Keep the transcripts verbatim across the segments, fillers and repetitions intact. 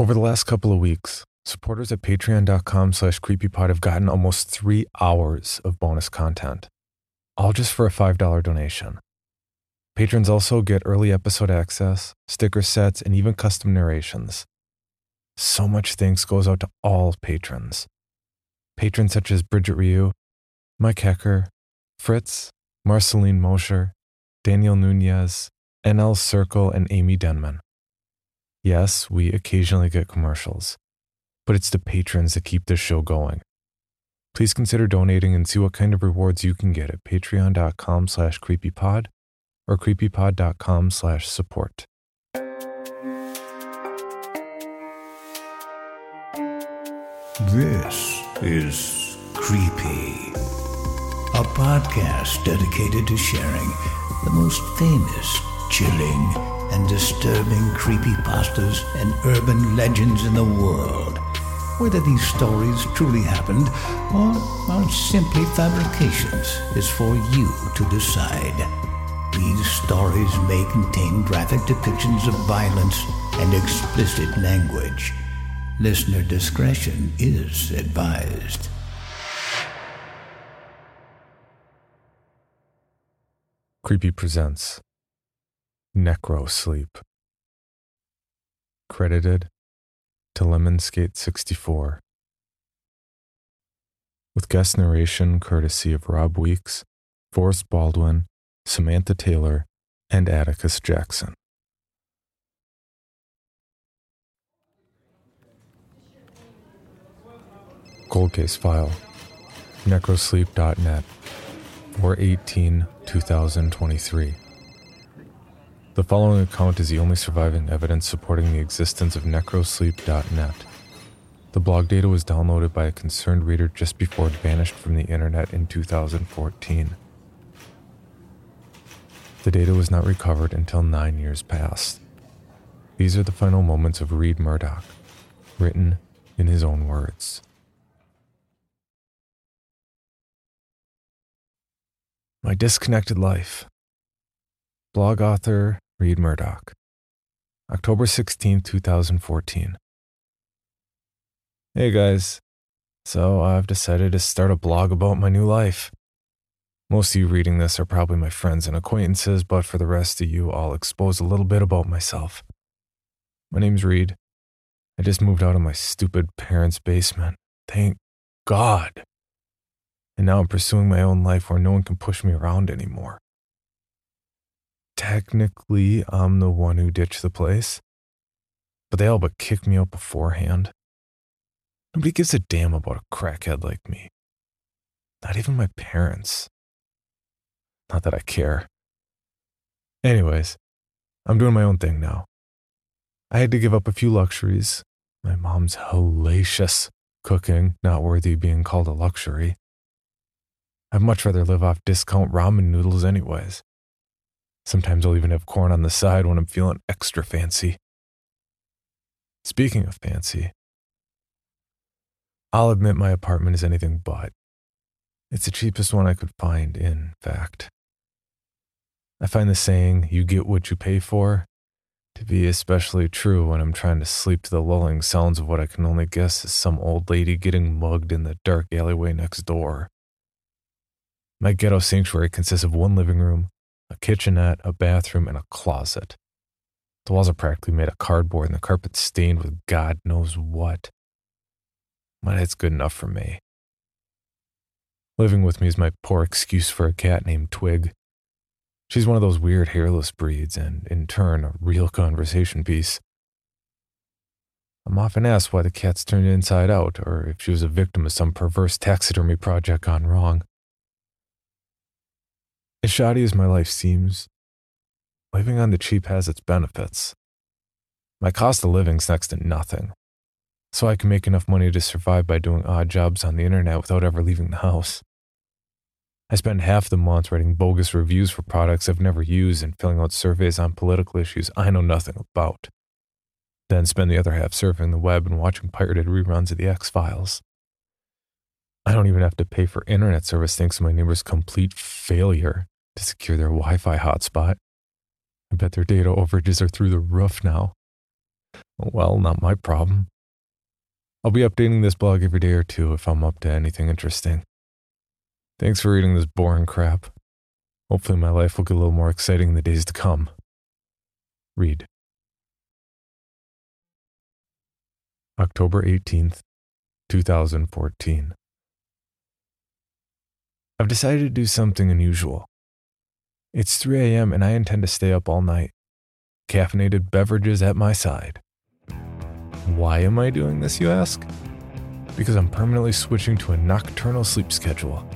Over the last couple of weeks, supporters at Patreon.com slash CreepyPod have gotten almost three hours of bonus content, all just for a five dollars donation. Patrons also get early episode access, sticker sets, and even custom narrations. So much thanks goes out to all patrons. Patrons such as Bridget Ryu, Mike Hecker, Fritz, Marceline Mosher, Daniel Nunez, N L Circle, and Amy Denman. Yes, we occasionally get commercials, but it's the patrons that keep this show going. Please consider donating and see what kind of rewards you can get at patreon.com slash creepypod or creepypod.com slash support. This is Creepy, a podcast dedicated to sharing the most famous, chilling, and disturbing creepypastas and urban legends in the world. Whether these stories truly happened or are simply fabrications is for you to decide. These stories may contain graphic depictions of violence and explicit language. Listener discretion is advised. Creepy presents NecroSleep. Credited to Lemniscate sixty-four. With guest narration courtesy of Rob Weeks, Forrest Baldwin, Samantha Taylor, and Atticus Jackson. Cold Case File, NecroSleep dot net, four eighteen twenty twenty-three. The following account is the only surviving evidence supporting the existence of NecroSleep dot net. The blog data was downloaded by a concerned reader just before it vanished from the internet in two thousand fourteen. The data was not recovered until nine years past. These are the final moments of Reed Murdoch, written in his own words. My disconnected life. Blog author Reed Murdoch, October sixteenth, twenty fourteen. Hey guys, so I've decided to start a blog about my new life. Most of you reading this are probably my friends and acquaintances, but for the rest of you, I'll expose a little bit about myself. My name's Reed. I just moved out of my stupid parents' basement. Thank God. And now I'm pursuing my own life where no one can push me around anymore. Technically, I'm the one who ditched the place, but they all but kicked me out beforehand. Nobody gives a damn about a crackhead like me. Not even my parents. Not that I care. Anyways, I'm doing my own thing now. I had to give up a few luxuries. My mom's hellacious cooking, not worthy of being called a luxury. I'd much rather live off discount ramen noodles anyways. Sometimes I'll even have corn on the side when I'm feeling extra fancy. Speaking of fancy, I'll admit my apartment is anything but. It's the cheapest one I could find, in fact. I find the saying, you get what you pay for, to be especially true when I'm trying to sleep to the lulling sounds of what I can only guess is some old lady getting mugged in the dark alleyway next door. My ghetto sanctuary consists of one living room, a kitchenette, a bathroom, and a closet. The walls are practically made of cardboard and the carpet's stained with God knows what. But it's good enough for me. Living with me is my poor excuse for a cat named Twig. She's one of those weird hairless breeds and, in turn, a real conversation piece. I'm often asked why the cat's turned inside out or if she was a victim of some perverse taxidermy project gone wrong. As shoddy as my life seems, living on the cheap has its benefits. My cost of living's next to nothing, so I can make enough money to survive by doing odd jobs on the internet without ever leaving the house. I spend half the month writing bogus reviews for products I've never used and filling out surveys on political issues I know nothing about. Then spend the other half surfing the web and watching pirated reruns of the X-Files. I don't even have to pay for internet service thanks to my neighbor's complete failure to secure their Wi-Fi hotspot. I bet their data overages are through the roof now. Well, not my problem. I'll be updating this blog every day or two if I'm up to anything interesting. Thanks for reading this boring crap. Hopefully my life will get a little more exciting in the days to come. Read. October eighteenth, twenty fourteen. I've decided to do something unusual. It's three a.m. and I intend to stay up all night. Caffeinated beverages at my side. Why am I doing this, you ask? Because I'm permanently switching to a nocturnal sleep schedule.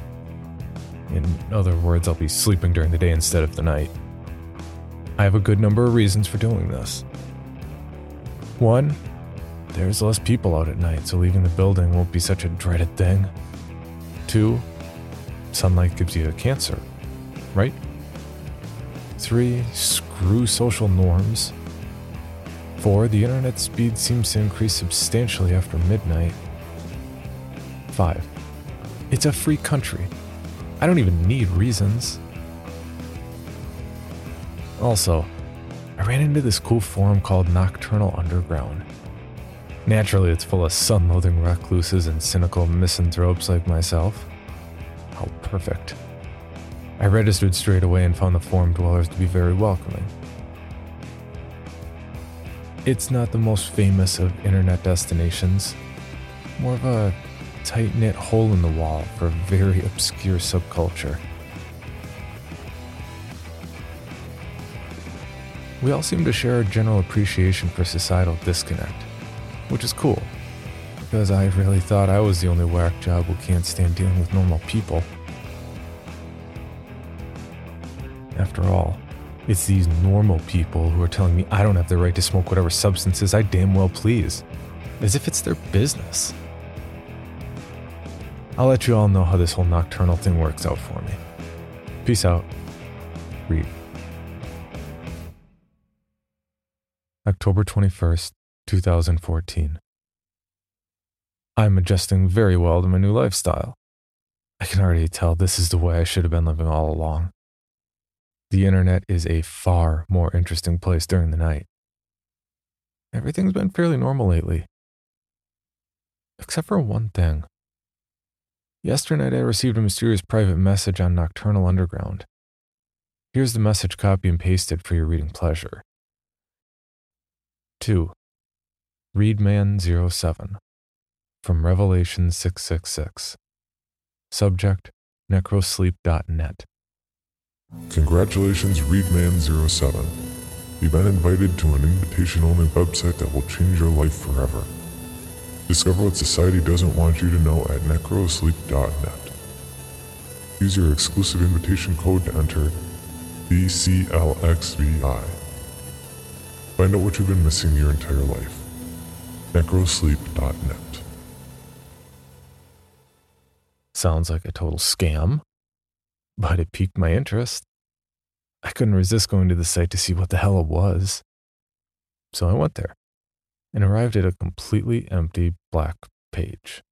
In other words, I'll be sleeping during the day instead of the night. I have a good number of reasons for doing this. One, there's less people out at night, so leaving the building won't be such a dreaded thing. Two, sunlight gives you a cancer, right? Three, screw social norms. Four, the internet speed seems to increase substantially after midnight. Five, it's a free country. I don't even need reasons. Also, I ran into this cool forum called Nocturnal Underground. Naturally, it's full of sun-loathing recluses and cynical misanthropes like myself. How perfect. I registered straight away and found the forum dwellers to be very welcoming. It's not the most famous of internet destinations. More of a tight-knit hole in the wall for a very obscure subculture. We all seem to share a general appreciation for societal disconnect, which is cool, because I really thought I was the only whack job who can't stand dealing with normal people. After all, it's these normal people who are telling me I don't have the right to smoke whatever substances I damn well please, as if it's their business. I'll let you all know how this whole nocturnal thing works out for me. Peace out. Read. October twenty-first, twenty fourteen. I'm adjusting very well to my new lifestyle. I can already tell this is the way I should have been living all along. The internet is a far more interesting place during the night. Everything's been fairly normal lately. Except for one thing. Yesterday night I received a mysterious private message on Nocturnal Underground. Here's the message copy and pasted for your reading pleasure. two. Readman zero seven. From Revelation six six six. Subject, necro sleep dot net. Congratulations, Readman zero seven. You've been invited to an invitation-only website that will change your life forever. Discover what society doesn't want you to know at necro sleep dot net. Use your exclusive invitation code to enter B C L X V I. Find out what you've been missing your entire life. necro sleep dot net. Sounds like a total scam, but it piqued my interest. I couldn't resist going to the site to see what the hell it was. So I went there and arrived at a completely empty black page.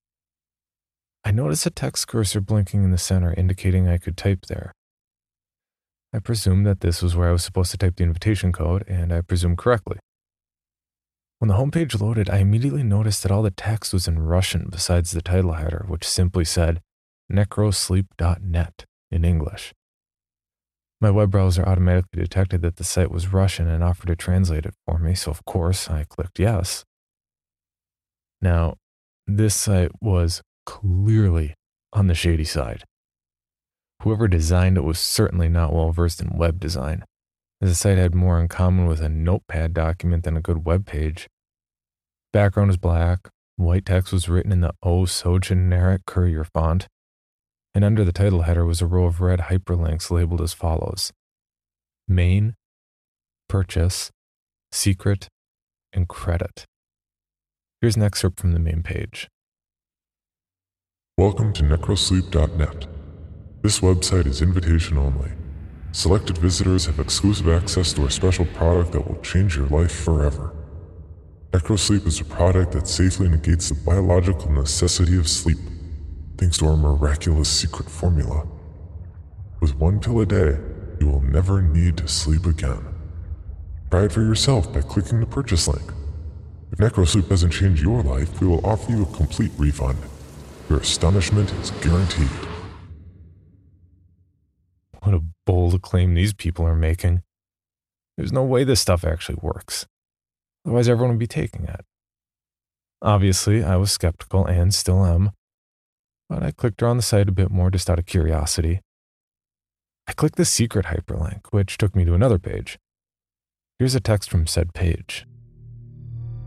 I noticed a text cursor blinking in the center, indicating I could type there. I presumed that this was where I was supposed to type the invitation code, and I presumed correctly. When the homepage loaded, I immediately noticed that all the text was in Russian besides the title header, which simply said necro sleep dot net in English. My web browser automatically detected that the site was Russian and offered to translate it for me, so of course I clicked yes. Now, this site was clearly on the shady side. Whoever designed it was certainly not well versed in web design, as the site had more in common with a notepad document than a good web page. Background was black, white text was written in the oh so generic Courier font, and under the title header was a row of red hyperlinks labeled as follows: Main, Purchase, Secret, and credit. Here's an excerpt from the main page. Welcome to necro sleep dot net. This website is invitation only. Selected visitors have exclusive access to a special product that will change your life forever. NecroSleep is a product that safely negates the biological necessity of sleep, thanks to our miraculous secret formula. With one pill a day, you will never need to sleep again. Try it for yourself by clicking the purchase link. If NecroSleep doesn't change your life, we will offer you a complete refund. Your astonishment is guaranteed. What a bold claim these people are making. There's no way this stuff actually works. Otherwise everyone would be taking it. Obviously, I was skeptical and still am, but I clicked around the site a bit more just out of curiosity. I clicked the secret hyperlink, which took me to another page. Here's a text from said page.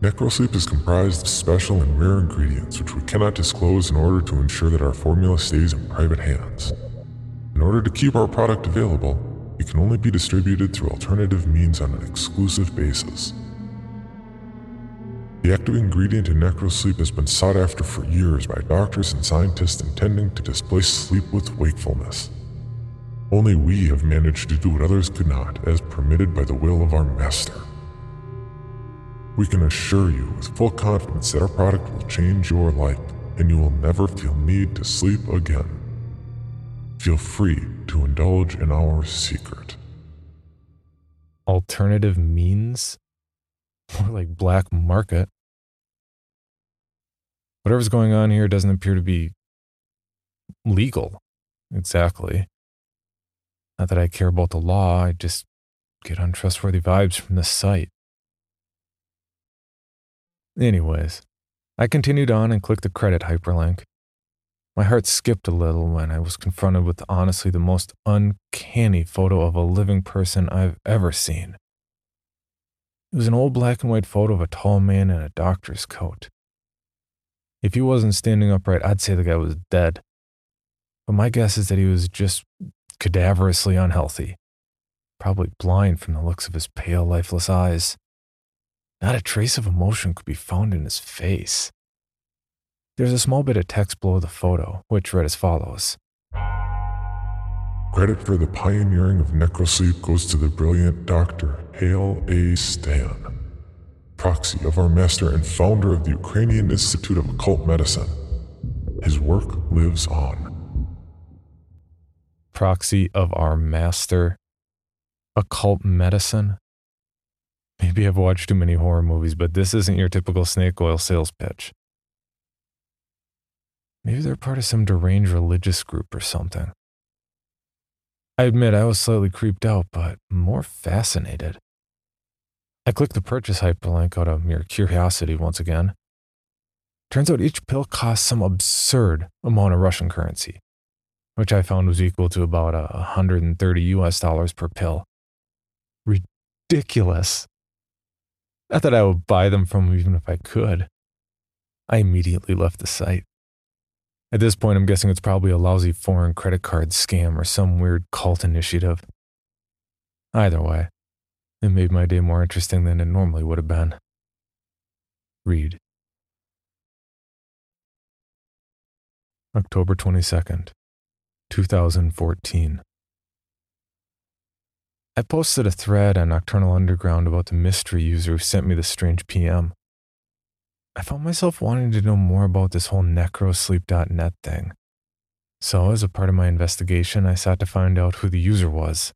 NecroSleep is comprised of special and rare ingredients which we cannot disclose in order to ensure that our formula stays in private hands. In order to keep our product available, it can only be distributed through alternative means on an exclusive basis. The active ingredient in NecroSleep has been sought after for years by doctors and scientists intending to displace sleep with wakefulness. Only we have managed to do what others could not, as permitted by the will of our master. We can assure you with full confidence that our product will change your life, and you will never feel need to sleep again. Feel free to indulge in our secret. Alternative means? More like black market. Whatever's going on here doesn't appear to be legal, exactly. Not that I care about the law, I just get untrustworthy vibes from this site. Anyways, I continued on and clicked the credit hyperlink. My heart skipped a little when I was confronted with honestly the most uncanny photo of a living person I've ever seen. It was an old black and white photo of a tall man in a doctor's coat. If he wasn't standing upright, I'd say the guy was dead. But my guess is that he was just cadaverously unhealthy, probably blind from the looks of his pale, lifeless eyes. Not a trace of emotion could be found in his face. There's a small bit of text below the photo, which read as follows. Credit for the pioneering of NecroSleep goes to the brilliant Doctor Hale A. Stan, proxy of our master and founder of the Ukrainian Institute of Occult Medicine. His work lives on. Proxy of our master, occult medicine? Maybe I've watched too many horror movies, but this isn't your typical snake oil sales pitch. Maybe they're part of some deranged religious group or something. I admit I was slightly creeped out, but more fascinated. I clicked the purchase hyperlink out of mere curiosity once again. Turns out each pill costs some absurd amount of Russian currency, which I found was equal to about one hundred thirty U S dollars per pill. Ridiculous. Not that I would buy them from them even if I could. I immediately left the site. At this point, I'm guessing it's probably a lousy foreign credit card scam or some weird cult initiative. Either way, it made my day more interesting than it normally would have been. Read. October twenty-second, twenty fourteen. I posted a thread on Nocturnal Underground about the mystery user who sent me the strange P M. I found myself wanting to know more about this whole necro sleep dot net thing. So, as a part of my investigation, I sought to find out who the user was.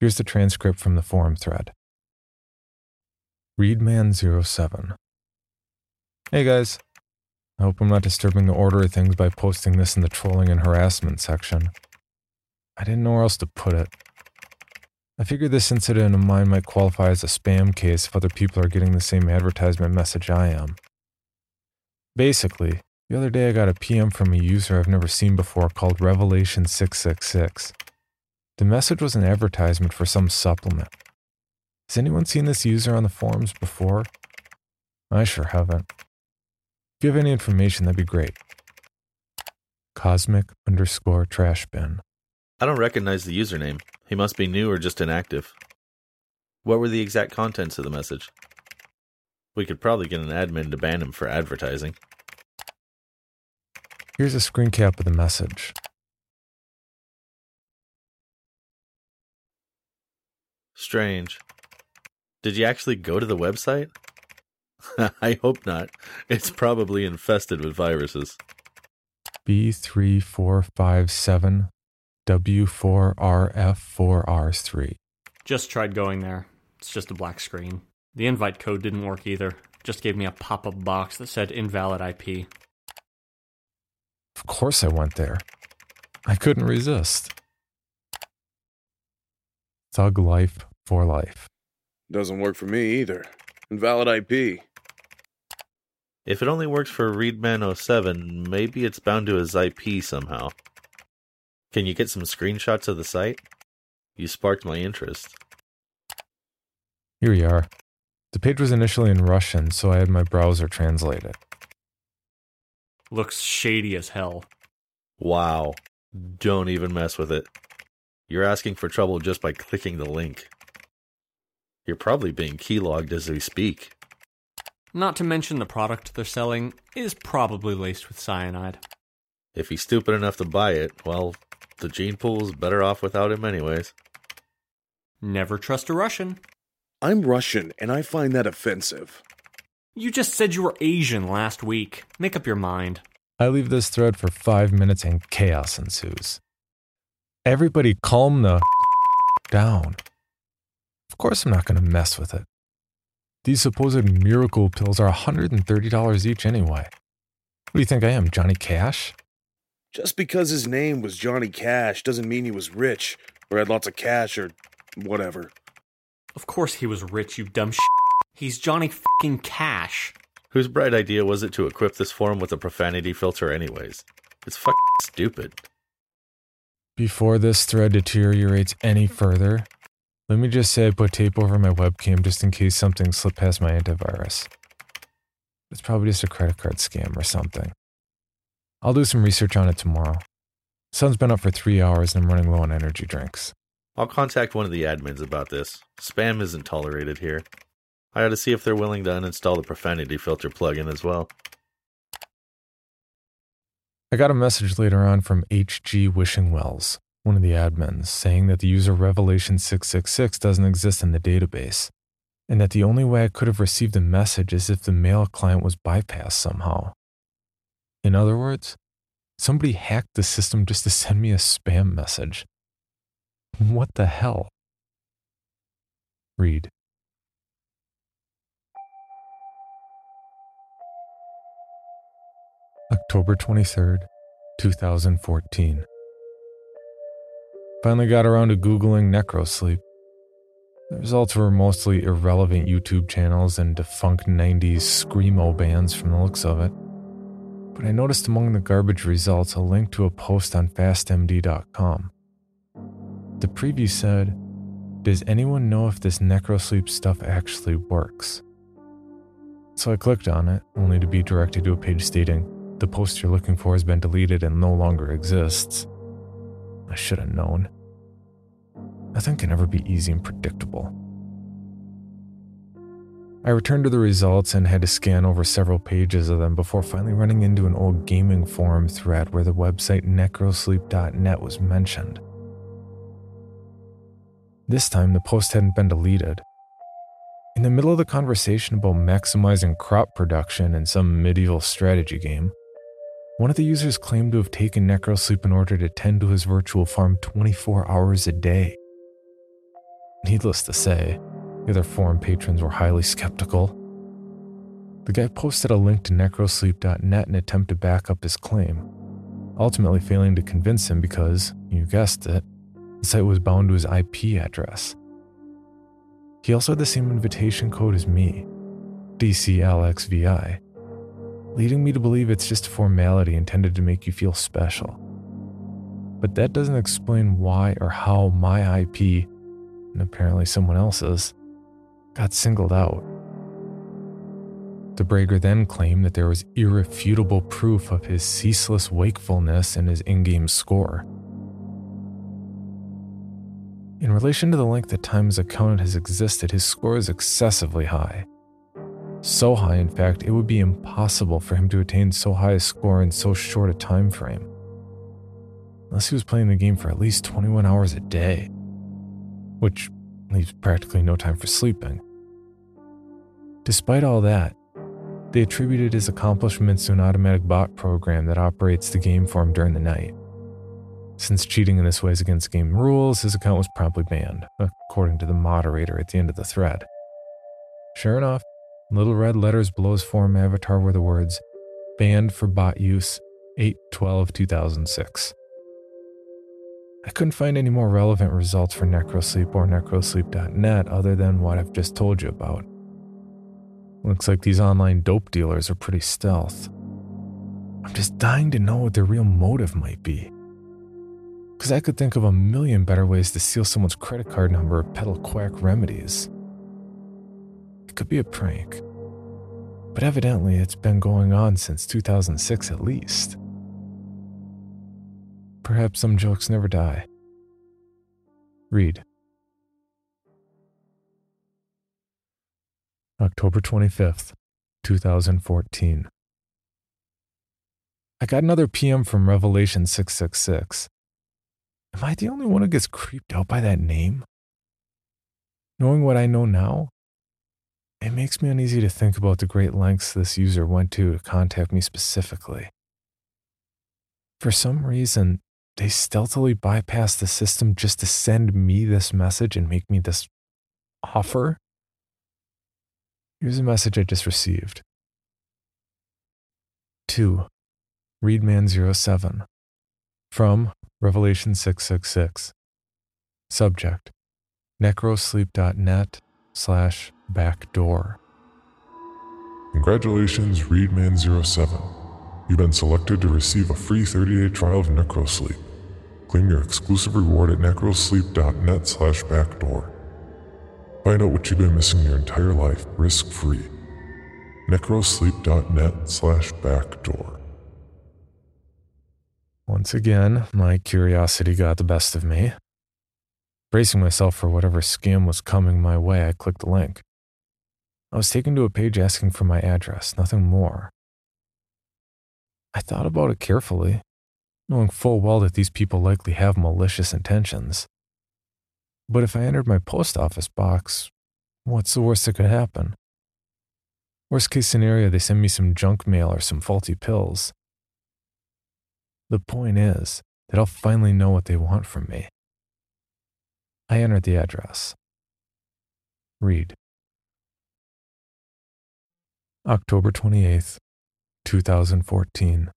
Here's the transcript from the forum thread. Readman zero seven. Hey guys. I hope I'm not disturbing the order of things by posting this in the trolling and harassment section. I didn't know where else to put it. I figured this incident of mine might qualify as a spam case if other people are getting the same advertisement message I am. Basically, the other day I got a P M from a user I've never seen before called Revelation six six six. The message was an advertisement for some supplement. Has anyone seen this user on the forums before? I sure haven't. If you have any information, that'd be great. Cosmic underscore trash bin. I don't recognize the username. He must be new or just inactive. What were the exact contents of the message? We could probably get an admin to ban him for advertising. Here's a screen cap of the message. Strange. Did you actually go to the website? I hope not. It's probably infested with viruses. B three four five seven W four R F four R three. Just tried going there. It's just a black screen. The invite code didn't work either. Just gave me a pop-up box that said invalid I P. Of course I went there. I couldn't resist. Thug life for life. Doesn't work for me either. Invalid I P. If it only works for Reedman oh seven, maybe it's bound to his I P somehow. Can you get some screenshots of the site? You sparked my interest. Here we are. The page was initially in Russian, so I had my browser translate it. Looks shady as hell. Wow. Don't even mess with it. You're asking for trouble just by clicking the link. You're probably being keylogged as we speak. Not to mention the product they're selling is probably laced with cyanide. If he's stupid enough to buy it, well, the gene pool's better off without him anyways. Never trust a Russian. I'm Russian, and I find that offensive. You just said you were Asian last week. Make up your mind. I leave this thread for five minutes and chaos ensues. Everybody calm the down. Of course I'm not going to mess with it. These supposed miracle pills are one hundred thirty dollars each anyway. What do you think I am, Johnny Cash? Just because his name was Johnny Cash doesn't mean he was rich, or had lots of cash, or whatever. Of course he was rich, you dumb sh**. He's Johnny f***ing Cash. Whose bright idea was it to equip this form with a profanity filter anyways? It's f***ing stupid. Before this thread deteriorates any further, let me just say I put tape over my webcam just in case something slipped past my antivirus. It's probably just a credit card scam or something. I'll do some research on it tomorrow. The sun's been up for three hours and I'm running low on energy drinks. I'll contact one of the admins about this. Spam isn't tolerated here. I ought to see if they're willing to uninstall the profanity filter plugin as well. I got a message later on from H G Wishingwells, one of the admins, saying that the user Revelation six six six doesn't exist in the database, and that the only way I could have received a message is if the mail client was bypassed somehow. In other words, somebody hacked the system just to send me a spam message. What the hell? Read. October twenty-third, twenty fourteen. Finally got around to Googling NecroSleep. The results were mostly irrelevant YouTube channels and defunct nineties screamo bands from the looks of it. But I noticed among the garbage results a link to a post on fast m d dot com. The preview said, "Does anyone know if this NecroSleep stuff actually works?" So I clicked on it, only to be directed to a page stating, "The post you're looking for has been deleted and no longer exists." I should have known. Nothing can ever be easy and predictable. I returned to the results and had to scan over several pages of them before finally running into an old gaming forum thread where the website necro sleep dot net was mentioned. This time, the post hadn't been deleted. In the middle of the conversation about maximizing crop production in some medieval strategy game, one of the users claimed to have taken NecroSleep in order to tend to his virtual farm twenty-four hours a day. Needless to say, the other forum patrons were highly skeptical. The guy posted a link to necro sleep dot net in an attempt to back up his claim, ultimately failing to convince him because, you guessed it, the site was bound to his I P address. He also had the same invitation code as me, D C L X V I. Leading me to believe it's just a formality intended to make you feel special. But that doesn't explain why or how my I P, and apparently someone else's, got singled out. The Brager then claimed that there was irrefutable proof of his ceaseless wakefulness in his in-game score. In relation to the length of time his account has existed, his score is excessively high. So high, in fact, it would be impossible for him to attain so high a score in so short a time frame. Unless he was playing the game for at least twenty-one hours a day, which leaves practically no time for sleeping. Despite all that, they attributed his accomplishments to an automatic bot program that operates the game for him during the night. Since cheating in this way is against game rules, his account was promptly banned, according to the moderator at the end of the thread. Sure enough, little red letters below his form avatar were the words, "Banned for bot use, eight twelve two thousand six. I couldn't find any more relevant results for NecroSleep or NecroSleep dot net other than what I've just told you about. Looks like these online dope dealers are pretty stealth. I'm just dying to know what their real motive might be. Because I could think of a million better ways to steal someone's credit card number or peddle quack remedies. It could be a prank. But evidently it's been going on since two thousand six at least. Perhaps some jokes never die. Read. October twenty-fifth, twenty fourteen. I got another P M from Revelation six six six. Am I the only one who gets creeped out by that name? Knowing what I know now, it makes me uneasy to think about the great lengths this user went to to contact me specifically. For some reason, they stealthily bypassed the system just to send me this message and make me this offer. Here's a message I just received. To Readman zero seven from Revelation six six six. Subject: NecroSleep.net slash backdoor. Congratulations, Readman zero seven. You've been selected to receive a free thirty-day trial of NecroSleep. Claim your exclusive reward at NecroSleep.net slash backdoor. Find out what you've been missing your entire life, risk-free. NecroSleep.net slash backdoor. Once again, my curiosity got the best of me. Bracing myself for whatever scam was coming my way, I clicked the link. I was taken to a page asking for my address, nothing more. I thought about it carefully, knowing full well that these people likely have malicious intentions. But if I entered my post office box, what's the worst that could happen? Worst case scenario, they send me some junk mail or some faulty pills. The point is that I'll finally know what they want from me. I entered the address. Read. October twenty-eighth, twenty fourteen.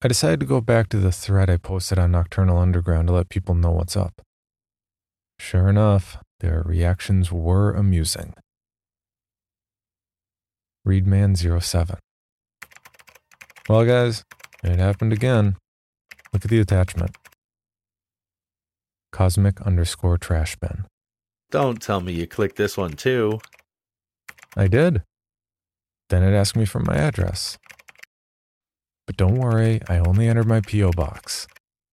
I decided to go back to the thread I posted on Nocturnal Underground to let people know what's up. Sure enough, their reactions were amusing. Readman zero seven. Well guys, it happened again. Look at the attachment. Cosmic underscore trash bin. Don't tell me you clicked this one too. I did. Then it asked me for my address. But don't worry, I only entered my P O box.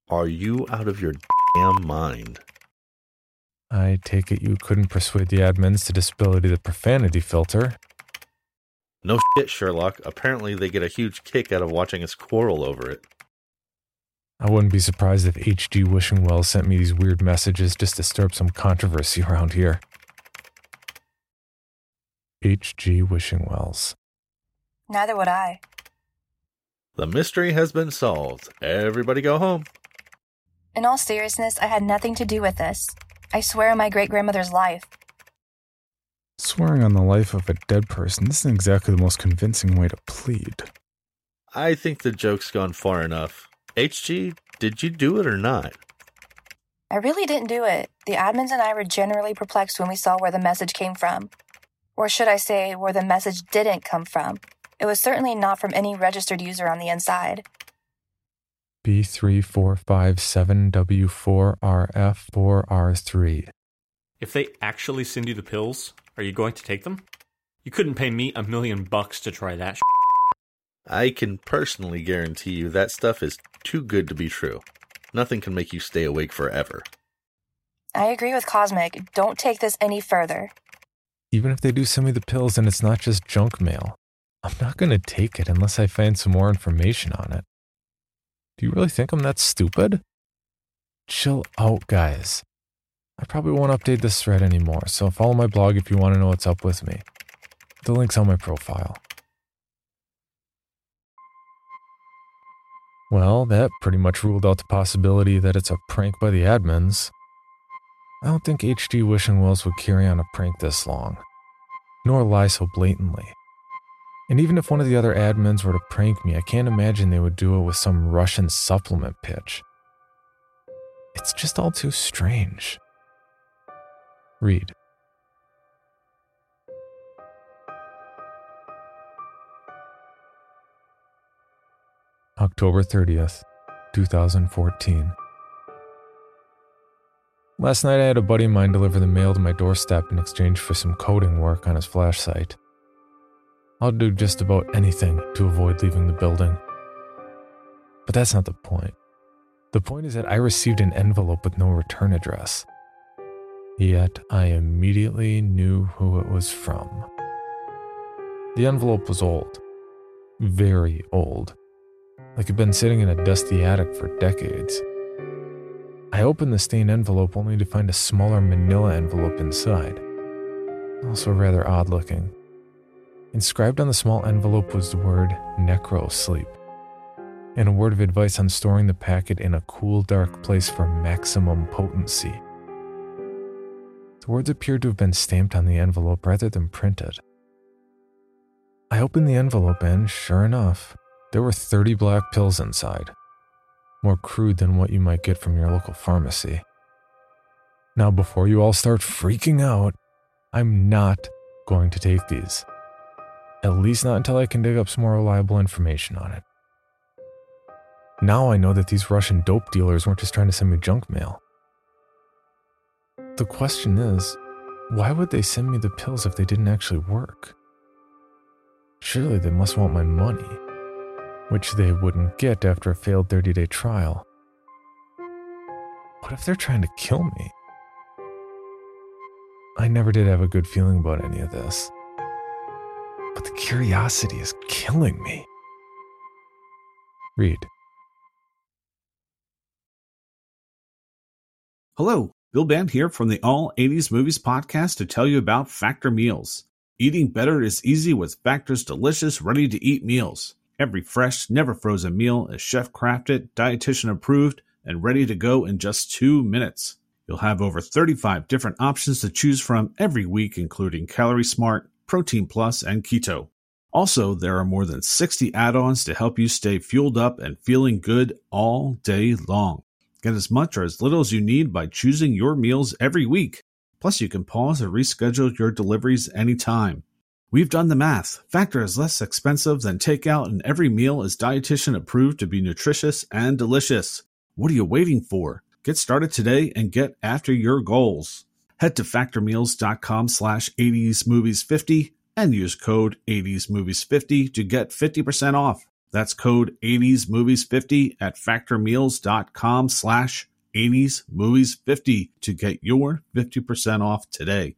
Are you out of your damn mind? I take it you couldn't persuade the admins to disability the profanity filter. No shit, Sherlock. Apparently they get a huge kick out of watching us quarrel over it. I wouldn't be surprised if H G Wishingwells sent me these weird messages just to stir up some controversy around here. H G Wishingwells. Neither would I. The mystery has been solved. Everybody go home. In all seriousness, I had nothing to do with this. I swear on my great-grandmother's life. Swearing on the life of a dead person isn't exactly the most convincing way to plead. I think the joke's gone far enough. H G, did you do it or not? I really didn't do it. The admins and I were generally perplexed when we saw where the message came from. Or should I say, where the message didn't come from. It was certainly not from any registered user on the inside. B three four five seven W four R F four R three. If they actually send you the pills, are you going to take them? You couldn't pay me a million bucks to try that sh**. I can personally guarantee you that stuff is too good to be true. Nothing can make you stay awake forever. I agree with Cosmic. Don't take this any further. Even if they do send me the pills and it's not just junk mail, I'm not going to take it unless I find some more information on it. Do you really think I'm that stupid? Chill out, guys. I probably won't update this thread anymore, so follow my blog if you want to know what's up with me. The link's on my profile. Well, that pretty much ruled out the possibility that it's a prank by the admins. I don't think H G Wishingwells would carry on a prank this long, nor lie so blatantly. And even if one of the other admins were to prank me, I can't imagine they would do it with some Russian supplement pitch. It's just all too strange. Read. October thirtieth, twenty fourteen. Last night I had a buddy of mine deliver the mail to my doorstep in exchange for some coding work on his flash site. I'll do just about anything to avoid leaving the building. But that's not the point. The point is that I received an envelope with no return address. Yet I immediately knew who it was from. The envelope was old. Very old. Like it'd been sitting in a dusty attic for decades. I opened the stained envelope only to find a smaller manila envelope inside, also rather odd looking. Inscribed on the small envelope was the word NecroSleep, and a word of advice on storing the packet in a cool, dark place for maximum potency. The words appeared to have been stamped on the envelope rather than printed. I opened the envelope and, sure enough, there were thirty black pills inside, more crude than what you might get from your local pharmacy. Now, before you all start freaking out, I'm not going to take these. At least not until I can dig up some more reliable information on it. Now I know that these Russian dope dealers weren't just trying to send me junk mail. The question is, why would they send me the pills if they didn't actually work? Surely they must want my money, which they wouldn't get after a failed thirty-day trial. What if they're trying to kill me? I never did have a good feeling about any of this, but the curiosity is killing me. Read. Hello, Bill Band here from the All eighties Movies Podcast to tell you about Factor Meals. Eating better is easy with Factor's delicious, ready-to-eat meals. Every fresh, never frozen meal is chef-crafted, dietitian-approved, and ready to go in just two minutes. You'll have over thirty-five different options to choose from every week, including Calorie Smart, Protein Plus, and Keto. Also, there are more than sixty add-ons to help you stay fueled up and feeling good all day long. Get as much or as little as you need by choosing your meals every week. Plus, you can pause and reschedule your deliveries anytime. We've done the math. Factor is less expensive than takeout, and every meal is dietitian approved to be nutritious and delicious. What are you waiting for? Get started today and get after your goals. Head to factor meals dot com slash eighties movies fifty and use code eighties movies fifty to get fifty percent off. That's code eighties movies fifty at factor meals dot com slash eighties movies fifty to get your fifty percent off today.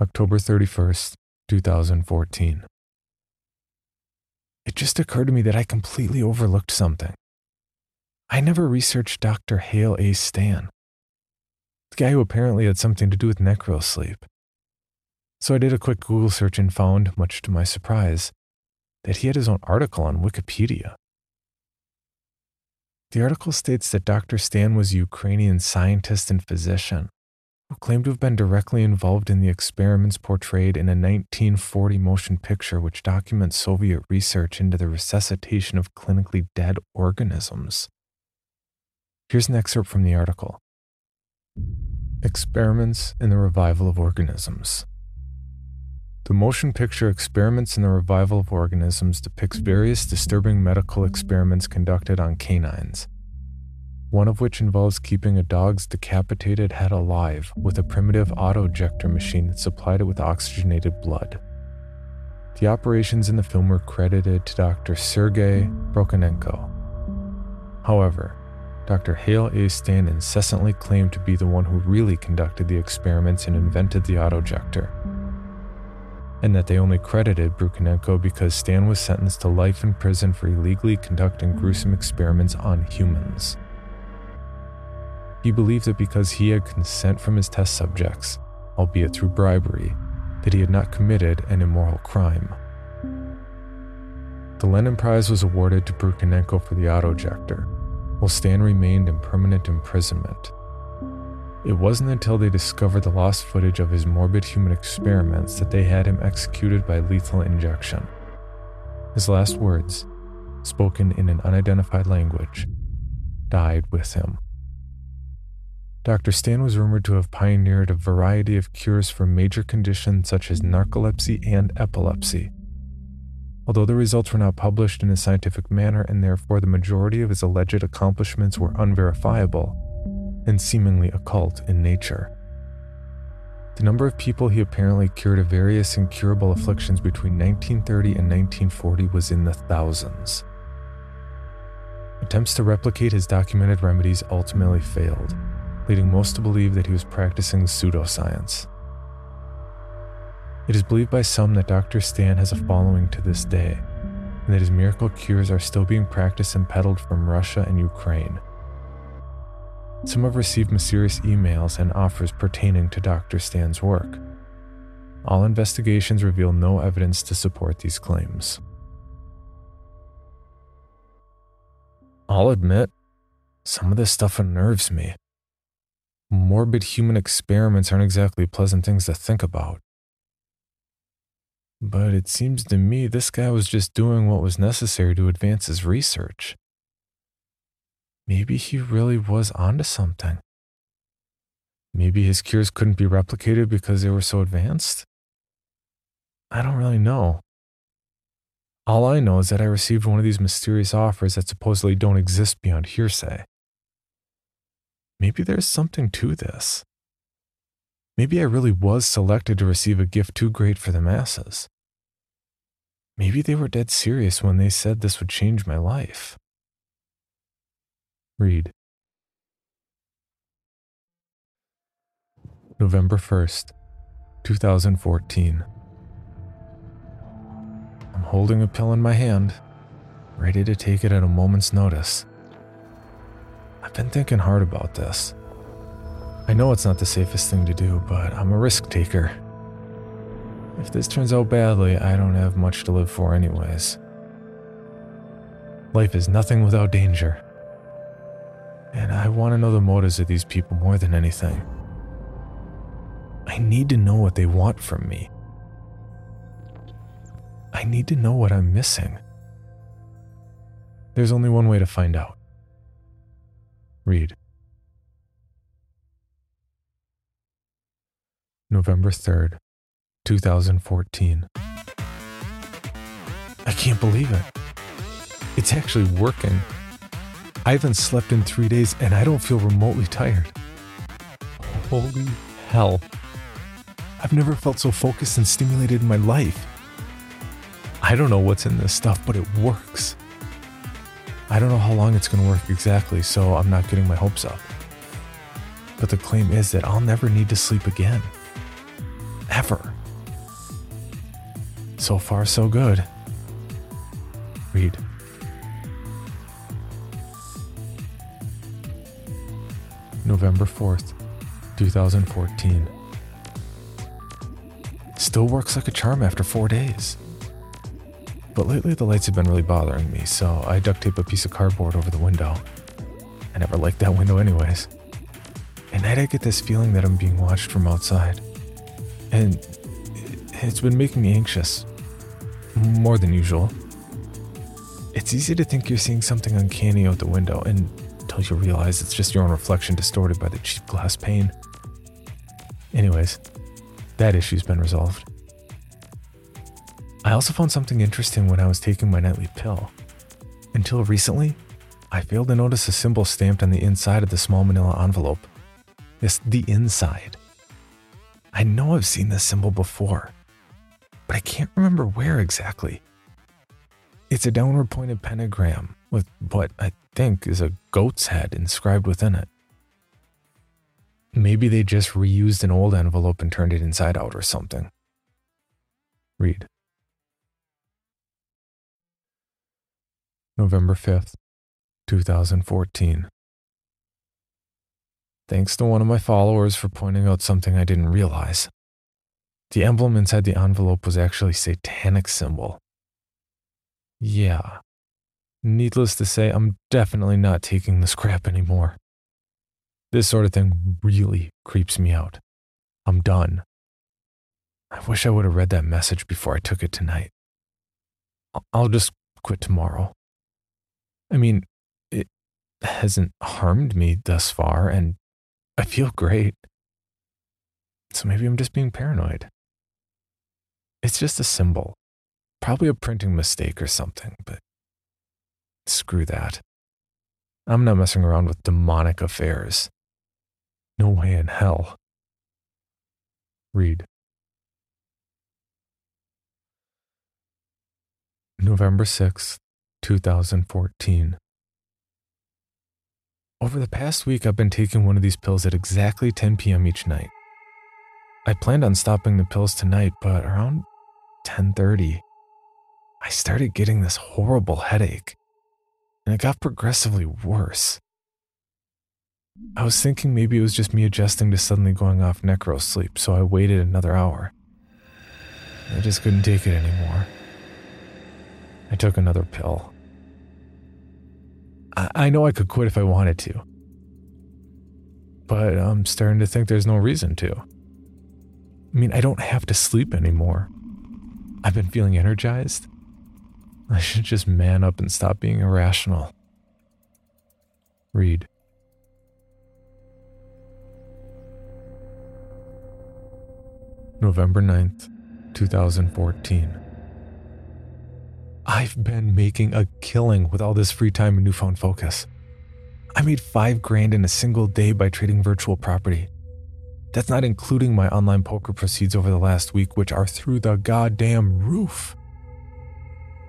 October thirty-first, twenty fourteen. It just occurred to me that I completely overlooked something. I never researched Doctor Hale A. Stan, the guy who apparently had something to do with necrosleep. So I did a quick Google search and found, much to my surprise, that he had his own article on Wikipedia. The article states that Doctor Stan was a Ukrainian scientist and physician who claimed to have been directly involved in the experiments portrayed in a nineteen forty motion picture which documents Soviet research into the resuscitation of clinically dead organisms. Here's an excerpt from the article. Experiments in the Revival of Organisms. The motion picture Experiments in the Revival of Organisms depicts various disturbing medical experiments conducted on canines, one of which involves keeping a dog's decapitated head alive with a primitive auto-ejector machine that supplied it with oxygenated blood. The operations in the film were credited to Doctor Sergei Brukhonenko. However, Doctor Hale A. Stan incessantly claimed to be the one who really conducted the experiments and invented the autojector, and that they only credited Brukhonenko because Stan was sentenced to life in prison for illegally conducting gruesome experiments on humans. He believed that because he had consent from his test subjects, albeit through bribery, that he had not committed an immoral crime. The Lenin Prize was awarded to Brukhonenko for the autojector, while Stan remained in permanent imprisonment. It wasn't until they discovered the lost footage of his morbid human experiments that they had him executed by lethal injection. His last words, spoken in an unidentified language, died with him. Doctor Stan was rumored to have pioneered a variety of cures for major conditions such as narcolepsy and epilepsy, although the results were not published in a scientific manner and therefore the majority of his alleged accomplishments were unverifiable and seemingly occult in nature. The number of people he apparently cured of various incurable afflictions between nineteen thirty and nineteen forty was in the thousands. Attempts to replicate his documented remedies ultimately failed, leading most to believe that he was practicing pseudoscience. It is believed by some that Doctor Stan has a following to this day, and that his miracle cures are still being practiced and peddled from Russia and Ukraine. Some have received mysterious emails and offers pertaining to Doctor Stan's work. All investigations reveal no evidence to support these claims. I'll admit, some of this stuff unnerves me. Morbid human experiments aren't exactly pleasant things to think about. But it seems to me this guy was just doing what was necessary to advance his research. Maybe he really was onto something. Maybe his cures couldn't be replicated because they were so advanced? I don't really know. All I know is that I received one of these mysterious offers that supposedly don't exist beyond hearsay. Maybe there's something to this. Maybe I really was selected to receive a gift too great for the masses. Maybe they were dead serious when they said this would change my life. Read. November first, twenty fourteen. I'm holding a pill in my hand, ready to take it at a moment's notice. I've been thinking hard about this. I know it's not the safest thing to do, but I'm a risk taker. If this turns out badly, I don't have much to live for anyways. Life is nothing without danger. And I want to know the motives of these people more than anything. I need to know what they want from me. I need to know what I'm missing. There's only one way to find out. Read. November third, twenty fourteen. I can't believe it. It's actually working. I haven't slept in three days and I don't feel remotely tired. Holy hell. I've never felt so focused and stimulated in my life. I don't know what's in this stuff, but it works. I don't know how long it's going to work exactly, so I'm not getting my hopes up. But the claim is that I'll never need to sleep again. Ever. So far, so good. Read. November fourth, twenty fourteen. Still works like a charm after four days. But lately the lights have been really bothering me, so I duct tape a piece of cardboard over the window. I never liked that window anyways. At night I get this feeling that I'm being watched from outside. And it's been making me anxious, more than usual. It's easy to think you're seeing something uncanny out the window, and to until you realize it's just your own reflection distorted by the cheap glass pane. Anyways, that issue's been resolved. I also found something interesting when I was taking my nightly pill. Until recently, I failed to notice a symbol stamped on the inside of the small manila envelope. Yes, the inside. I know I've seen this symbol before, but I can't remember where exactly. It's a downward-pointed pentagram with what I think is a goat's head inscribed within it. Maybe they just reused an old envelope and turned it inside out or something. Read. November fifth, twenty fourteen. Thanks to one of my followers for pointing out something I didn't realize. The emblem inside the envelope was actually a satanic symbol. Yeah. Needless to say, I'm definitely not taking this crap anymore. This sort of thing really creeps me out. I'm done. I wish I would have read that message before I took it tonight. I'll just quit tomorrow. I mean, it hasn't harmed me thus far, and I feel great. So maybe I'm just being paranoid. It's just a symbol. Probably a printing mistake or something, but screw that. I'm not messing around with demonic affairs. No way in hell. Read. November sixth, twenty fourteen. Over the past week, I've been taking one of these pills at exactly ten p.m. each night. I planned on stopping the pills tonight, but around ten thirty, I started getting this horrible headache, and it got progressively worse. I was thinking maybe it was just me adjusting to suddenly going off necro sleep, so I waited another hour. I just couldn't take it anymore. I took another pill. I, I know I could quit if I wanted to, but I'm starting to think there's no reason to. I mean, I don't have to sleep anymore. I've been feeling energized. I should just man up and stop being irrational. Read. November ninth, twenty fourteen. I've been making a killing with all this free time and newfound focus. I made five grand in a single day by trading virtual property. That's not including my online poker proceeds over the last week, which are through the goddamn roof.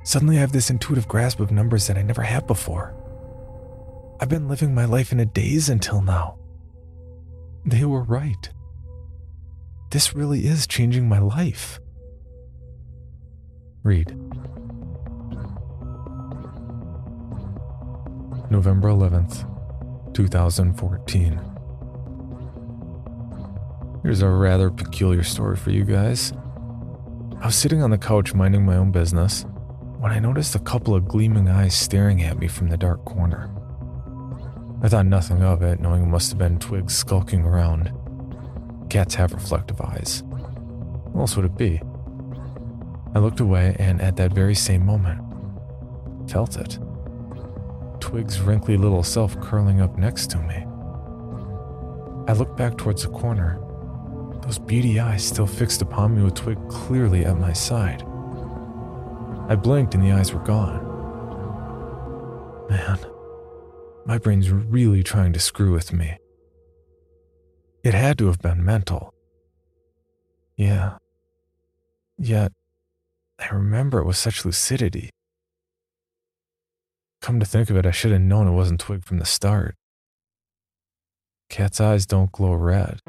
Suddenly I have this intuitive grasp of numbers that I never had before. I've been living my life in a daze until now. They were right. This really is changing my life. Read. November eleventh, twenty fourteen. Here's a rather peculiar story for you guys. I was sitting on the couch minding my own business when I noticed a couple of gleaming eyes staring at me from the dark corner. I thought nothing of it, knowing it must have been twigs skulking around. Cats have reflective eyes. What else would it be? I looked away, and at that very same moment, felt it. Twig's wrinkly little self curling up next to me. I looked back towards the corner. Those beady eyes still fixed upon me with Twig clearly at my side. I blinked and the eyes were gone. Man, my brain's really trying to screw with me. It had to have been mental. Yeah. Yet, I remember it with such lucidity. Come to think of it, I should have known it wasn't Twig from the start. Cat's eyes don't glow red.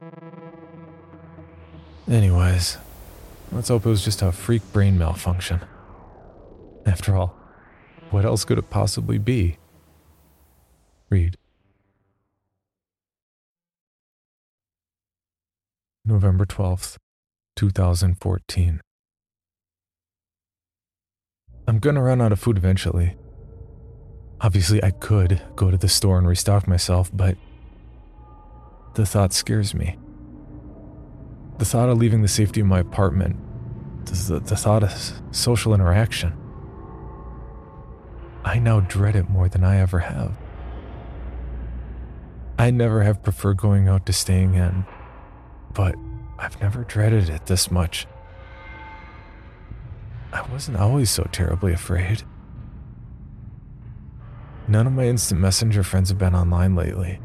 Anyways, let's hope it was just a freak brain malfunction. After all, what else could it possibly be? Read. November twelfth, twenty fourteen. I'm gonna run out of food eventually. Obviously, I could go to the store and restock myself, but the thought scares me. The thought of leaving the safety of my apartment, the, the thought of social interaction. I now dread it more than I ever have. I never have preferred going out to staying in, but I've never dreaded it this much. I wasn't always so terribly afraid. None of my instant messenger friends have been online lately,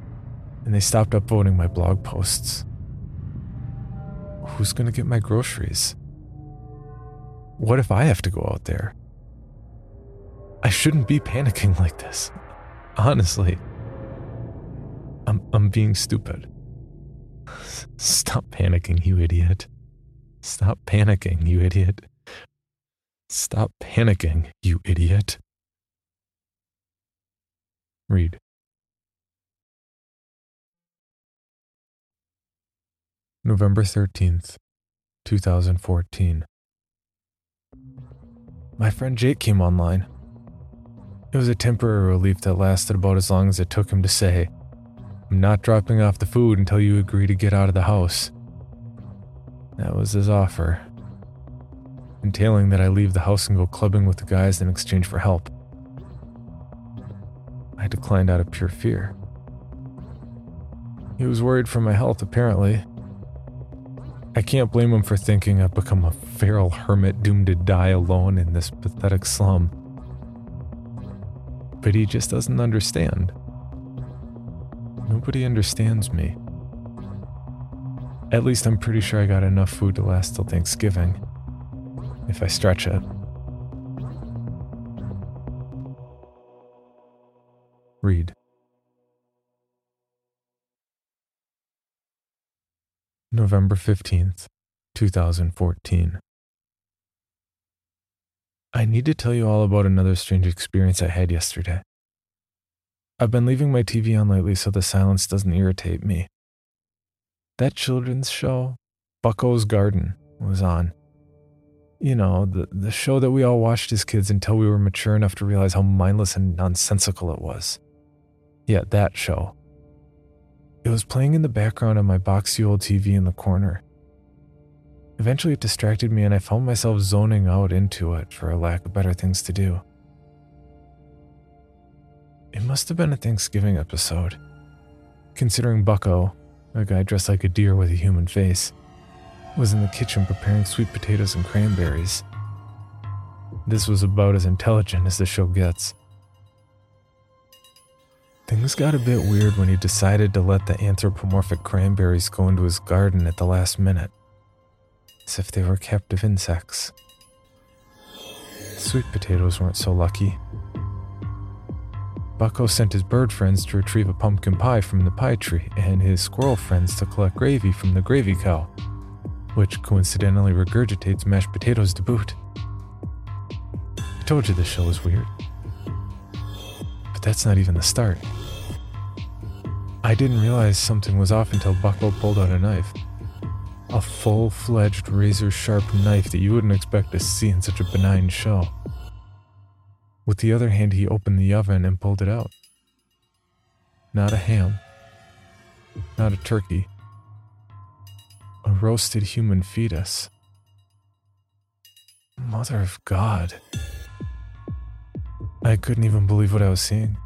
and they stopped upvoting my blog posts. Who's going to get my groceries? What if I have to go out there? I shouldn't be panicking like this. Honestly, I'm, I'm being stupid. Stop panicking, you idiot. Stop panicking, you idiot. Stop panicking, you idiot. Read. November thirteenth, twenty fourteen. My friend Jake came online. It was a temporary relief that lasted about as long as it took him to say, "I'm not dropping off the food until you agree to get out of the house." That was his offer, entailing that I leave the house and go clubbing with the guys in exchange for help. I declined out of pure fear. He was worried for my health, apparently. I can't blame him for thinking I've become a feral hermit doomed to die alone in this pathetic slum. But he just doesn't understand. Nobody understands me. At least I'm pretty sure I got enough food to last till Thanksgiving, if I stretch it. Read. November fifteenth, twenty fourteen. I need to tell you all about another strange experience I had yesterday. I've been leaving my T V on lately so the silence doesn't irritate me. That children's show, Bucko's Garden, was on. You know, the, the show that we all watched as kids until we were mature enough to realize how mindless and nonsensical it was. Yeah, that show. It was playing in the background on my boxy old T V in the corner. Eventually it distracted me and I found myself zoning out into it for lack of better things to do. It must have been a Thanksgiving episode, considering Bucko, a guy dressed like a deer with a human face, was in the kitchen preparing sweet potatoes and cranberries. This was about as intelligent as the show gets. Things got a bit weird when he decided to let the anthropomorphic cranberries go into his garden at the last minute, as if they were captive insects. The sweet potatoes weren't so lucky. Bucko sent his bird friends to retrieve a pumpkin pie from the pie tree, and his squirrel friends to collect gravy from the gravy cow, which coincidentally regurgitates mashed potatoes to boot. I told you this show was weird. That's not even the start. I didn't realize something was off until Bucko pulled out a knife. A full-fledged razor-sharp knife that you wouldn't expect to see in such a benign show. With the other hand, he opened the oven and pulled it out. Not a ham. Not a turkey. A roasted human fetus. Mother of God. I couldn't even believe what I was seeing.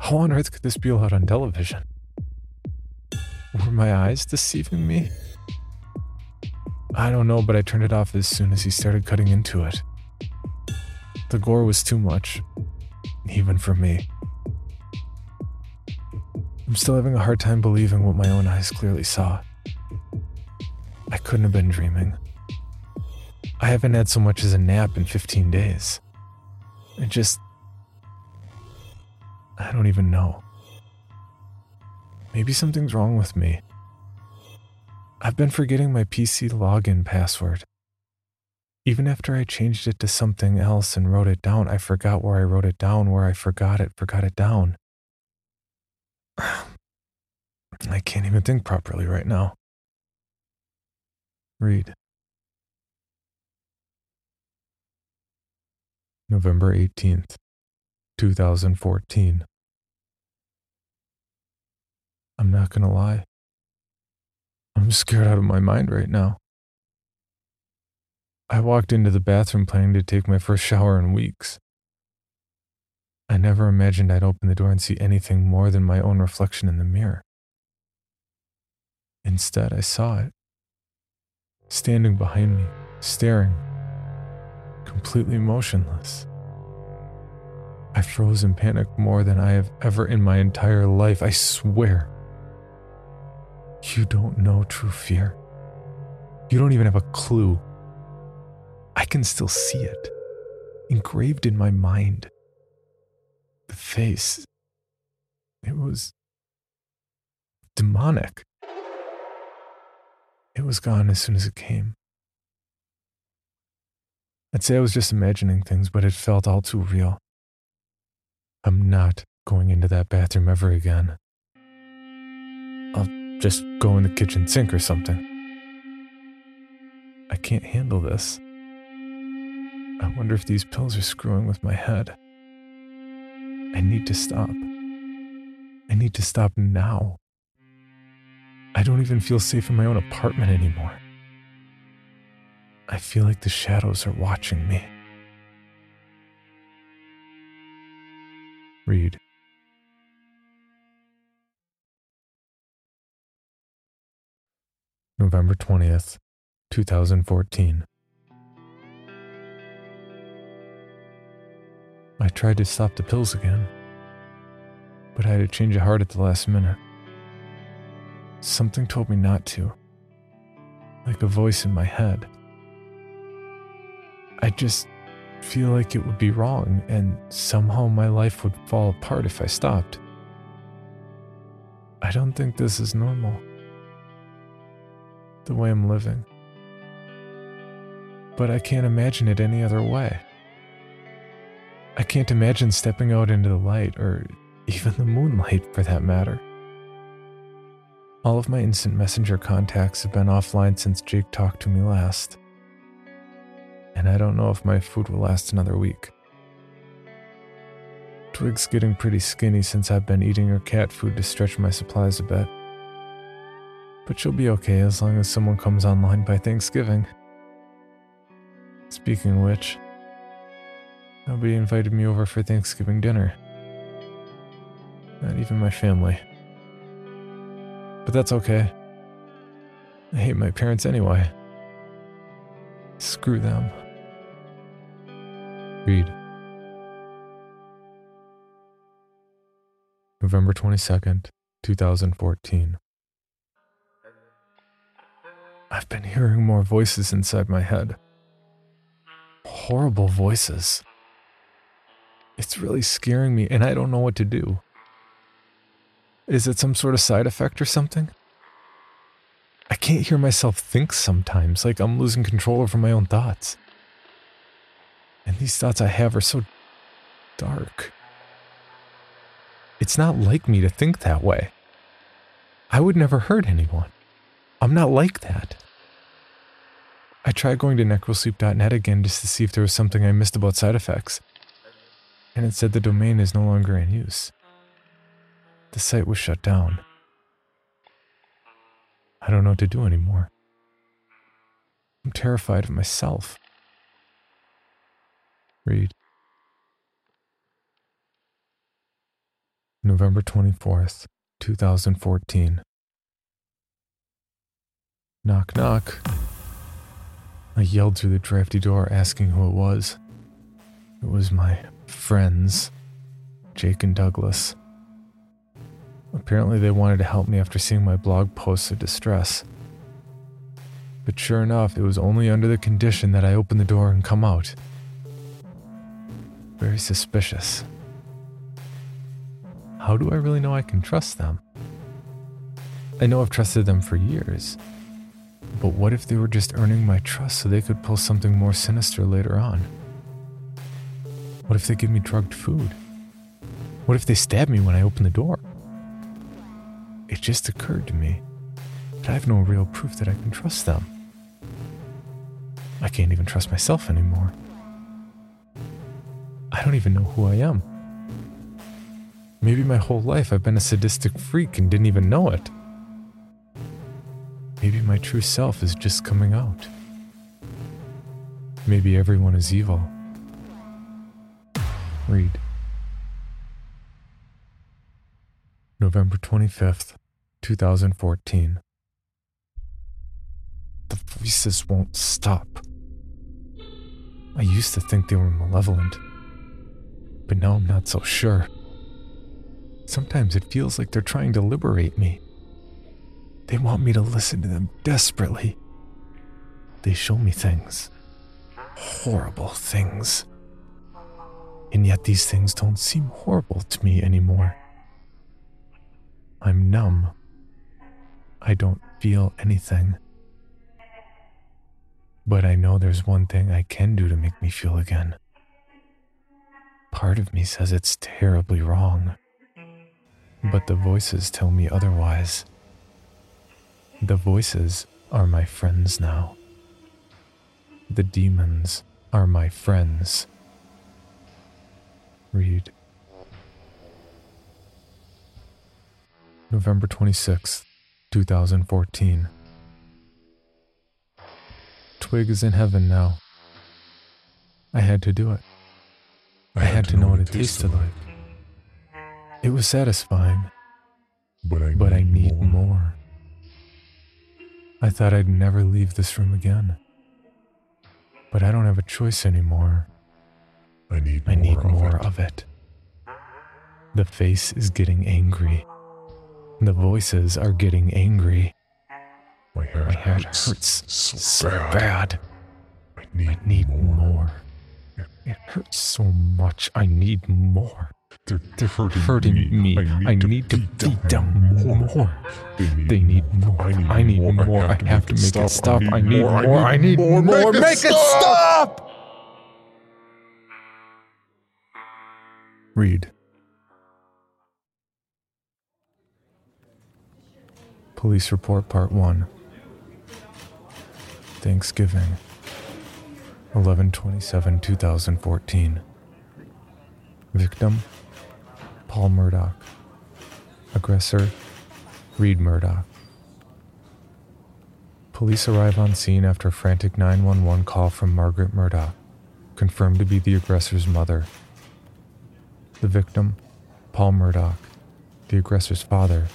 How on earth could this be allowed on television? Were my eyes deceiving me? I don't know, but I turned it off as soon as he started cutting into it. The gore was too much, even for me. I'm still having a hard time believing what my own eyes clearly saw. I couldn't have been dreaming. I haven't had so much as a nap in fifteen days. I just, I don't even know. Maybe something's wrong with me. I've been forgetting my P C login password. Even after I changed it to something else and wrote it down, I forgot where I wrote it down, where I forgot it, forgot it down. I can't even think properly right now. Read. November eighteenth, twenty fourteen. I'm not gonna lie. I'm scared out of my mind right now. I walked into the bathroom planning to take my first shower in weeks. I never imagined I'd open the door and see anything more than my own reflection in the mirror. Instead, I saw it, standing behind me, staring, completely motionless. I froze in panic more than I have ever in my entire life, I swear. You don't know true fear. You don't even have a clue. I can still see it, engraved in my mind. The face, it was demonic. It was gone as soon as it came. I'd say I was just imagining things, but it felt all too real. I'm not going into that bathroom ever again. I'll just go in the kitchen sink or something. I can't handle this. I wonder if these pills are screwing with my head. I need to stop. I need to stop now. I don't even feel safe in my own apartment anymore. I feel like the shadows are watching me. Read. November twentieth, twenty fourteen. I tried to stop the pills again, but I had a change of heart at the last minute. Something told me not to, like a voice in my head. I just feel like it would be wrong, and somehow my life would fall apart if I stopped. I don't think this is normal, the way I'm living. But I can't imagine it any other way. I can't imagine stepping out into the light, or even the moonlight for that matter. All of my instant messenger contacts have been offline since Jake talked to me last. And I don't know if my food will last another week. Twig's getting pretty skinny since I've been eating her cat food to stretch my supplies a bit. But she'll be okay as long as someone comes online by Thanksgiving. Speaking of which, nobody invited me over for Thanksgiving dinner. Not even my family. But that's okay. I hate my parents anyway. Screw them. Read. November twenty-second, twenty fourteen. I've been hearing more voices inside my head. Horrible voices. It's really scaring me, and I don't know what to do. Is it some sort of side effect or something? I can't hear myself think sometimes, like I'm losing control over my own thoughts. And these thoughts I have are so dark. It's not like me to think that way. I would never hurt anyone. I'm not like that. I tried going to Necro Sleep dot net again just to see if there was something I missed about side effects, and it said the domain is no longer in use. The site was shut down. I don't know what to do anymore. I'm terrified of myself. Read. November twenty-fourth, twenty fourteen. Knock, knock. I yelled through the drafty door asking who it was. It was my friends, Jake and Douglas. Apparently they wanted to help me after seeing my blog posts of distress. But sure enough, it was only under the condition that I open the door and come out. Very suspicious. How do I really know I can trust them? I know I've trusted them for years, but what if they were just earning my trust so they could pull something more sinister later on? What if they give me drugged food? What if they stab me when I open the door? It just occurred to me that I have no real proof that I can trust them. I can't even trust myself anymore. I don't even know who I am. Maybe my whole life I've been a sadistic freak and didn't even know it. Maybe my true self is just coming out. Maybe everyone is evil. Read. November twenty-fifth, two thousand fourteen. The voices won't stop. I used to think they were malevolent, but now I'm not so sure. Sometimes it feels like they're trying to liberate me. They want me to listen to them desperately. They show me things. Horrible things. And yet these things don't seem horrible to me anymore. I'm numb. I don't feel anything. But I know there's one thing I can do to make me feel again. Part of me says it's terribly wrong, but the voices tell me otherwise. The voices are my friends now. The demons are my friends. Read. November twenty-sixth, two thousand fourteen. Twig is in heaven now. I had to do it. I, I had, had to know what it tasted like. It was satisfying, but I, but need, I need more. more. I thought I'd never leave this room again, but I don't have a choice anymore. I need I more, need of, more it. of it. The face is getting angry. The voices are getting angry. My head, My head hurts, hurts so bad. bad. I need, I need more. more. It, it hurts so much. I need more. They're, they're hurting, hurting me. me. I need, I need to, to beat them more. more. They, need they need more. I need more. I, need more. I have to make it stop. I need more. I need more. Make it stop! Read. Police Report Part one. Thanksgiving, eleven twenty-seven, two thousand fourteen. Victim, Paul Murdoch. Aggressor, Reed Murdoch. Police arrive on scene after a frantic nine one one call from Margaret Murdoch, confirmed to be the aggressor's mother. The victim, Paul Murdoch, the aggressor's father,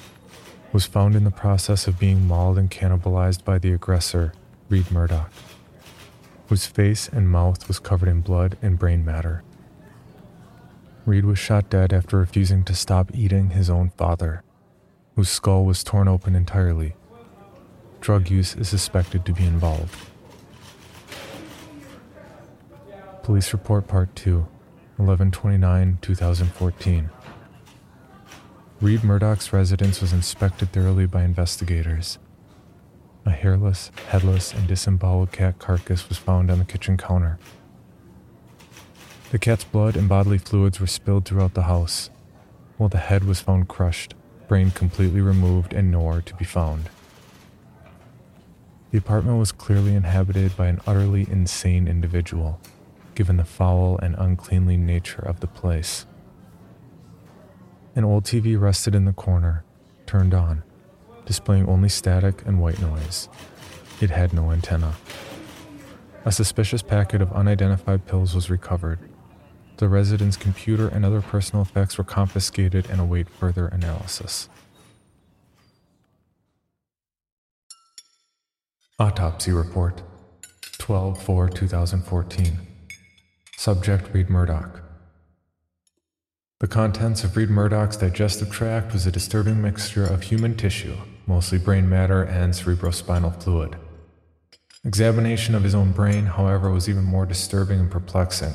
was found in the process of being mauled and cannibalized by the aggressor, Reed Murdoch, whose face and mouth was covered in blood and brain matter. Reed was shot dead after refusing to stop eating his own father, whose skull was torn open entirely. Drug use is suspected to be involved. Police Report Part two, eleven twenty-nine, two thousand fourteen. Reed Murdoch's residence was inspected thoroughly by investigators. A hairless, headless, and disemboweled cat carcass was found on the kitchen counter. The cat's blood and bodily fluids were spilled throughout the house, while the head was found crushed, brain completely removed, and nowhere to be found. The apartment was clearly inhabited by an utterly insane individual, given the foul and uncleanly nature of the place. An old T V rested in the corner, turned on, displaying only static and white noise. It had no antenna. A suspicious packet of unidentified pills was recovered. The resident's computer and other personal effects were confiscated and await further analysis. Autopsy Report, twelve four, two thousand fourteen. Subject Reed Murdoch. The contents of Reed Murdoch's digestive tract was a disturbing mixture of human tissue, mostly brain matter and cerebrospinal fluid. Examination of his own brain, however, was even more disturbing and perplexing.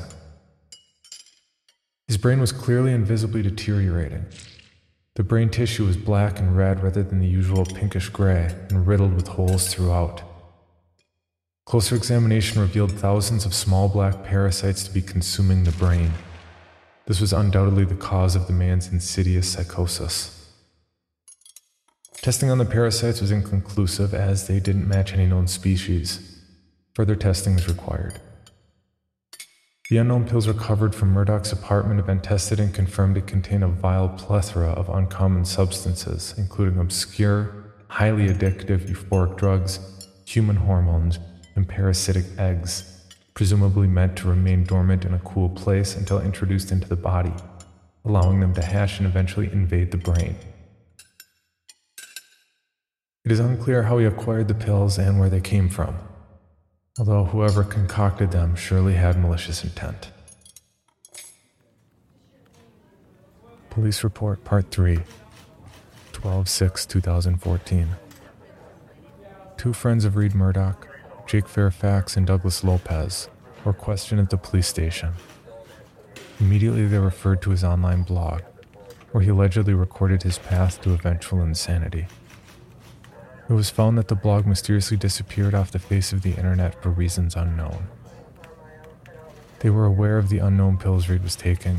His brain was clearly and visibly deteriorating. The brain tissue was black and red rather than the usual pinkish-gray and riddled with holes throughout. Closer examination revealed thousands of small black parasites to be consuming the brain. This was undoubtedly the cause of the man's insidious psychosis. Testing on the parasites was inconclusive as they didn't match any known species. Further testing is required. The unknown pills recovered from Murdoch's apartment have been tested and confirmed to contain a vile plethora of uncommon substances, including obscure, highly addictive euphoric drugs, human hormones, and parasitic eggs, presumably meant to remain dormant in a cool place until introduced into the body, allowing them to hatch and eventually invade the brain, It is unclear how he acquired the pills and where they came from, although whoever concocted them surely had malicious intent. Police Report Part three, twelve six two thousand fourteen. Two friends of Reed Murdoch, Jake Fairfax and Douglas Lopez, were questioned at the police station. Immediately they referred to his online blog, where he allegedly recorded his path to eventual insanity. It was found that the blog mysteriously disappeared off the face of the internet for reasons unknown. They were aware of the unknown pills Reed was taking,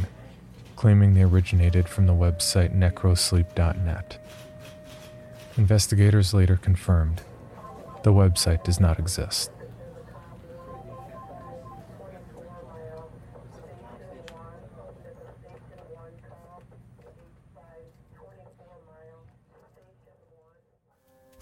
claiming they originated from the website necro sleep dot net. Investigators later confirmed the website does not exist.